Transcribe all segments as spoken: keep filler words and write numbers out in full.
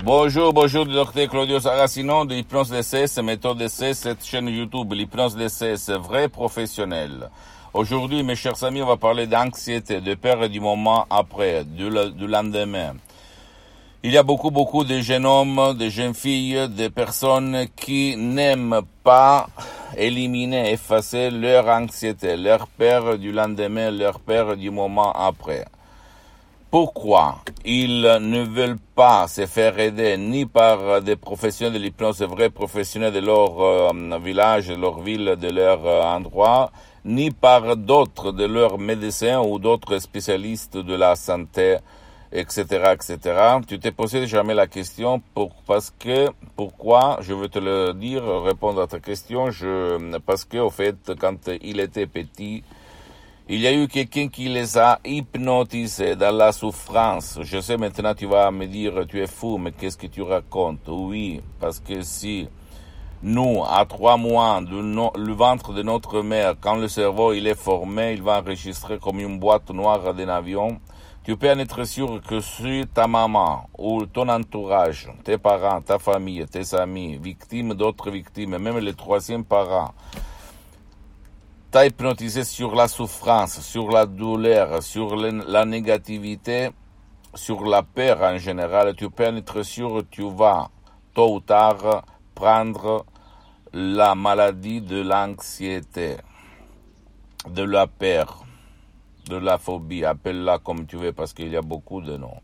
Bonjour, bonjour, docteur Claudio Saracino de l'hypnose D C S, méthode D C S, cette chaîne YouTube, l'hypnose D C S, vrai professionnel. Aujourd'hui, mes chers amis, on va parler d'anxiété, de peur du moment après, du, du lendemain. Il y a beaucoup, beaucoup de jeunes hommes, de jeunes filles, de personnes qui n'aiment pas éliminer, effacer leur anxiété, leur peur du lendemain, leur peur du moment après. Pourquoi ils ne veulent pas se faire aider ni par des professionnels de l'hypnose, vrais professionnels de leur euh, village, de leur ville, de leur euh, endroit, ni par d'autres, de leurs médecins ou d'autres spécialistes de la santé, et cetera, et cetera. Tu t'es posé jamais la question pour, parce que, pourquoi, je veux te le dire, répondre à ta question, je, parce que, au fait, quand il était petit, il y a eu quelqu'un qui les a hypnotisés dans la souffrance. Je sais maintenant, tu vas me dire, tu es fou, mais qu'est-ce que tu racontes? Oui, parce que si nous, à trois mois, no- le ventre de notre mère, quand le cerveau il est formé, il va enregistrer comme une boîte noire d'un avion. Tu peux en être sûr que si ta maman ou ton entourage, tes parents, ta famille, tes amis, victimes d'autres victimes, même les troisièmes parents, t'as hypnotisé sur la souffrance, sur la douleur, sur la négativité, sur la peur en général, tu peux en être sûr, tu vas, tôt ou tard, prendre la maladie de l'anxiété, de la peur, de la phobie, appelle-la comme tu veux parce qu'il y a beaucoup de noms.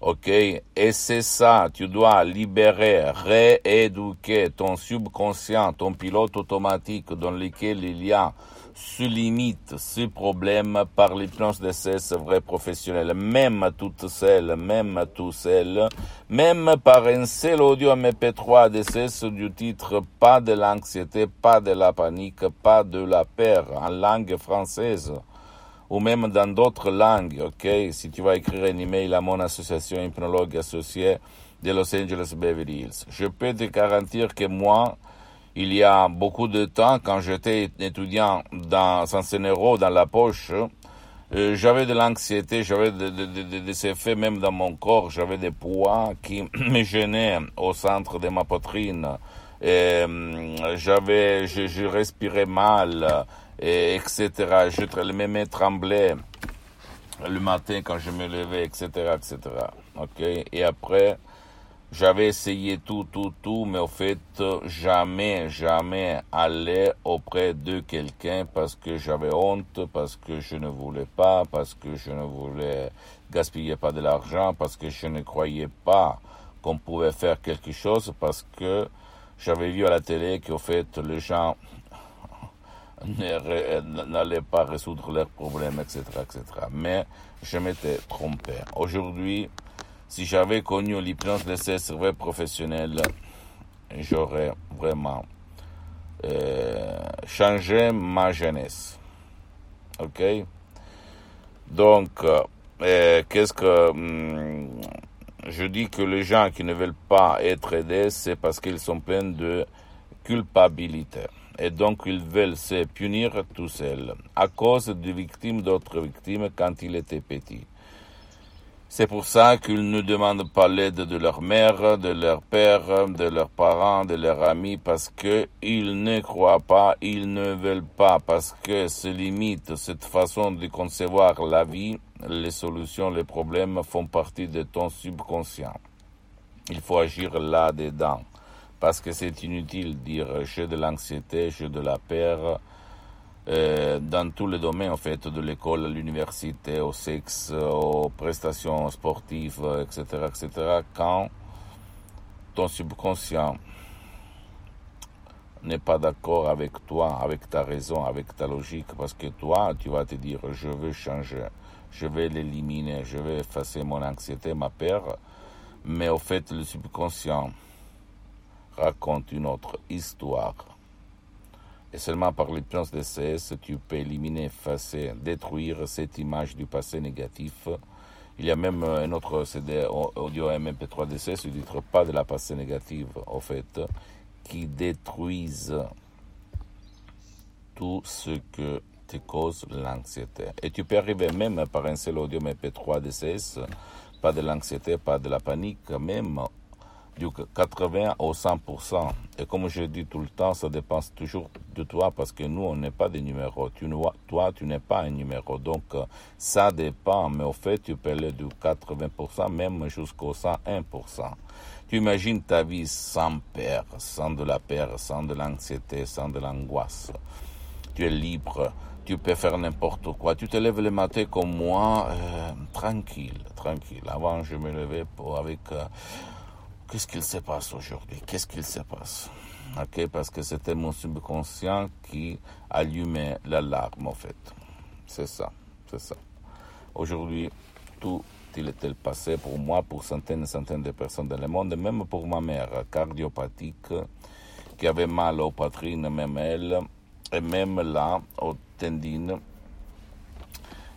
Ok? Et c'est ça, tu dois libérer, rééduquer ton subconscient, ton pilote automatique dans lequel il y a ce limite, ce problème par l'hypnose D C S vrai professionnel. Même toutes celles, même tous celles, même par un seul audio M P trois D C S du titre « Pas de l'anxiété, pas de la panique, pas de la peur » en langue française. Ou même dans d'autres langues, ok? Si tu vas écrire un email à mon association hypnologue associée de Los Angeles Beverly Hills. Je peux te garantir que moi, il y a beaucoup de temps, quand j'étais étudiant dans, sans un euro dans la poche, euh, j'avais de l'anxiété, j'avais de, de, de, de, de ces effets même dans mon corps, j'avais des poids qui me gênaient au centre de ma poitrine. Et, j'avais, je, je respirais mal, et etc. Je mes mains tremblaient le matin quand je me levais, et cetera, et cetera. Ok. Et après, j'avais essayé tout, tout, tout, mais au fait, jamais, jamais aller auprès de quelqu'un parce que j'avais honte, parce que je ne voulais pas, parce que je ne voulais gaspiller pas de l'argent, parce que je ne croyais pas qu'on pouvait faire quelque chose, parce que j'avais vu à la télé qu'au fait, les gens n'allaient pas résoudre leurs problèmes, et cetera, et cetera. Mais je m'étais trompé. Aujourd'hui, si j'avais connu l'hypnose de ces vrai professionnels, j'aurais vraiment euh, changé ma jeunesse. Ok? Donc, euh, qu'est-ce que... Hum, je dis que les gens qui ne veulent pas être aidés, c'est parce qu'ils sont pleins de culpabilité. Et donc, ils veulent se punir tout seuls, à cause de victimes d'autres victimes quand ils étaient petits. C'est pour ça qu'ils ne demandent pas l'aide de leur mère, de leur père, de leurs parents, de leurs amis, parce qu'ils ne croient pas, ils ne veulent pas, parce que se limite cette façon de concevoir la vie, les solutions, les problèmes font partie de ton subconscient. Il faut agir là-dedans, parce que c'est inutile de dire « j'ai de l'anxiété, j'ai de la peur ». Euh, dans tous les domaines, en fait, de l'école à l'université, au sexe, aux prestations sportives, et cetera, et cetera, quand ton subconscient n'est pas d'accord avec toi, avec ta raison, avec ta logique, parce que toi, tu vas te dire, je veux changer, je vais l'éliminer, je vais effacer mon anxiété, ma peur, mais au fait, le subconscient raconte une autre histoire. Et seulement par l'hypnose D C S, tu peux éliminer, effacer, détruire cette image du passé négatif. Il y a même un autre C D audio M P trois D C S, du titre Pas de la passé négative, au fait, qui détruise tout ce que te cause l'anxiété. Et tu peux arriver même par un seul audio M P trois D C S, pas de l'anxiété, pas de la panique, même du quatre-vingts au cent pour cent. Et comme je dis tout le temps, ça dépend toujours de toi, parce que nous, on n'est pas des numéros. Tu ne, toi, tu n'es pas un numéro. Donc, ça dépend. Mais au fait, tu peux aller du quatre-vingts pour cent, même jusqu'au cent un pour cent. Tu imagines ta vie sans peur, sans de la peur, sans de l'anxiété, sans de l'angoisse. Tu es libre, tu peux faire n'importe quoi. Tu te lèves le matin comme moi, euh, tranquille, tranquille. Avant, je me levais pour, avec... Euh, Qu'est-ce qu'il se passe aujourd'hui? Qu'est-ce qu'il se passe? Ok, parce que c'était mon subconscient qui allumait l'alarme, en fait. C'est ça, c'est ça. Aujourd'hui, tout il était le passé pour moi, pour centaines et centaines de personnes dans le monde, même pour ma mère, cardiopathique, qui avait mal aux poitrines, même elle, et même là, aux tendines.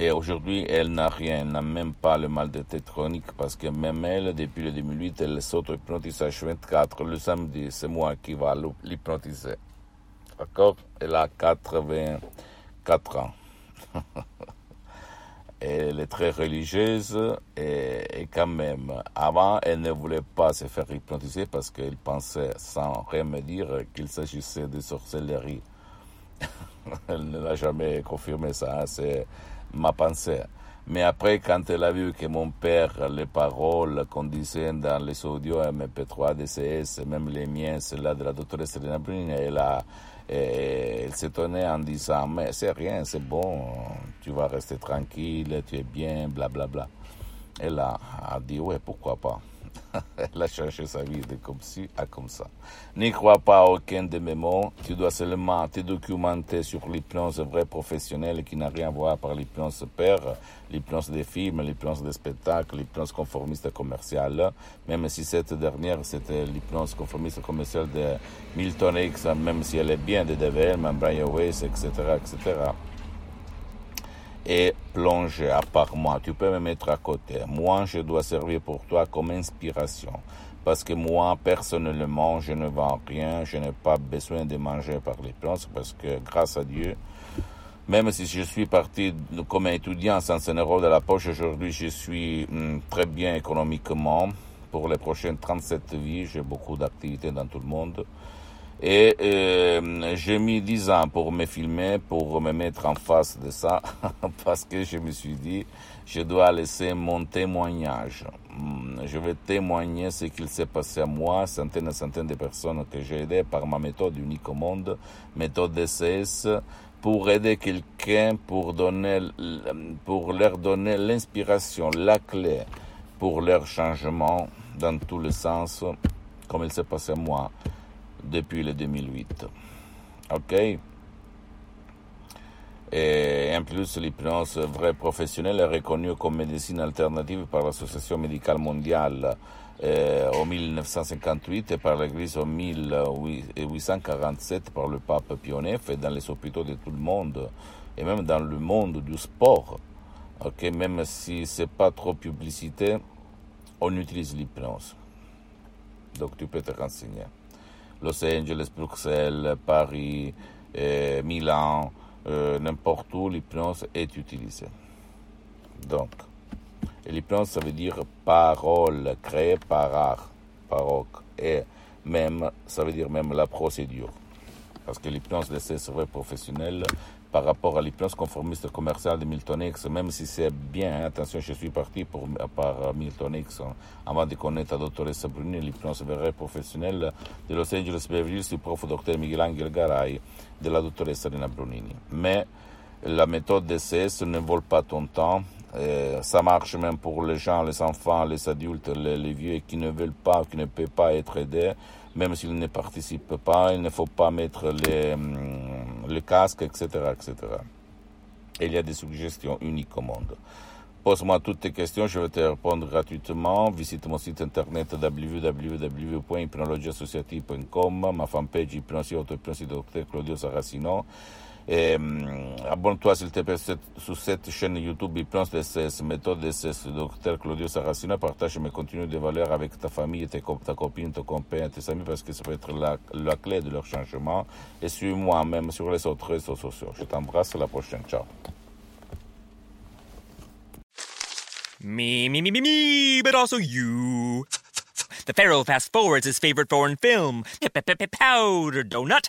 Et aujourd'hui, elle n'a rien, elle n'a même pas le mal de tête chronique, parce que même elle, depuis le deux mille huit, elle s'auto-hypnotise H vingt-quatre. Le samedi, c'est moi qui va l'hypnotiser. D'accord? Elle a quatre-vingt-quatre ans. Elle est très religieuse et, et quand même, avant, elle ne voulait pas se faire hypnotiser parce qu'elle pensait, sans rien me dire, qu'il s'agissait de sorcellerie. Elle ne l'a jamais confirmé, ça, hein? C'est ma pensée. Mais après, quand elle a vu que mon père, les paroles qu'on disait dans les audios M P trois, D C S, même les miens, celles-là de la doctoresse Serena Brin, elle, elle s'étonnait en disant « Mais c'est rien, c'est bon, tu vas rester tranquille, tu es bien, blablabla. » Elle a, a dit « Ouais, pourquoi pas ?» Elle a changé sa vie de comme ci à comme ça. N'y crois pas à aucun de mes mots. Tu dois seulement te documenter sur l'hypnose vraie professionnelle qui n'a rien à voir par l'hypnose père, l'hypnose des films, l'hypnose des spectacles, l'hypnose conformiste commerciale. Même si cette dernière, c'était l'hypnose conformiste commerciale de Milton Erickson, même si elle est bien de D V M, Brian Weiss, et cetera, et cetera. Et plonger à part moi, tu peux me mettre à côté. Moi, je dois servir pour toi comme inspiration. Parce que moi, personnellement, je ne vends rien. Je n'ai pas besoin de manger par les plantes. Parce que, grâce à Dieu, même si je suis parti comme étudiant sans un euro de la poche, aujourd'hui, je suis hum, très bien économiquement. Pour les prochaines trente-sept vies, j'ai beaucoup d'activités dans tout le monde. Et euh, j'ai mis dix ans pour me filmer, pour me mettre en face de ça, parce que je me suis dit, je dois laisser mon témoignage. Je vais témoigner ce qu'il s'est passé à moi, centaines et centaines de personnes que j'ai aidées par ma méthode unique au monde, méthode D C S, pour aider quelqu'un, pour donner, pour leur donner l'inspiration, la clé pour leur changement dans tous les sens, comme il s'est passé à moi. Depuis le deux mille huit. Ok? Et en plus, l'hypnose vraie professionnelle est reconnue comme médecine alternative par l'Association médicale mondiale euh, en mille neuf cent cinquante-huit et par l'Église en mille huit cent quarante-sept par le pape Pie neuf et dans les hôpitaux de tout le monde et même dans le monde du sport. Ok? Même si c'est pas trop publicité, on utilise l'hypnose. Donc tu peux te renseigner. Los Angeles, Bruxelles, Paris, eh, Milan, euh, n'importe où, l'hypnose est utilisée. Donc, et l'hypnose, ça veut dire parole, créée par art, paroque, et même, ça veut dire même la procédure. Parce que l'hypnose de ces vrais professionnels, par rapport à l'hypnose conformiste commerciale de Milton Erickson, même si c'est bien, hein, attention, je suis parti pour, par Milton Erickson, avant de connaître la doctoresse Brunini, l'hypnose vraie professionnelle de Los Angeles Beverly Hills, du prof docteur Michelangelo Garay, de la doctoresse Serena Brunini. Mais la méthode D C S ne vole pas ton temps, euh, ça marche même pour les gens, les enfants, les adultes, les, les vieux qui ne veulent pas, qui ne peuvent pas être aidés, même s'il ne participe pas, il ne faut pas mettre les, les casques, et cetera, et cetera. Et il y a des suggestions uniques au monde. Pose-moi toutes tes questions, je vais te répondre gratuitement. Visite mon site internet w w w dot ipnologia associati dot com, ma fanpage Ipnosi Auto Ipnosi Docteur Claudio Saracino. Et um, abonne-toi s'il te plaît sur cette chaîne YouTube Hypnose D C S, méthode D C S, Docteur Claudio Saracino. Partage mes contenus de valeur avec ta famille, tes co- ta copine, ton compagnon, tes amis, parce que ça peut être la, la clé de leur changement. Et suis-moi même sur les autres réseaux sociaux. Je t'embrasse, à la prochaine, ciao. Me, me, me, me, me, but also you. The Pharaoh fast-forwards his favorite foreign film, Powder Donut.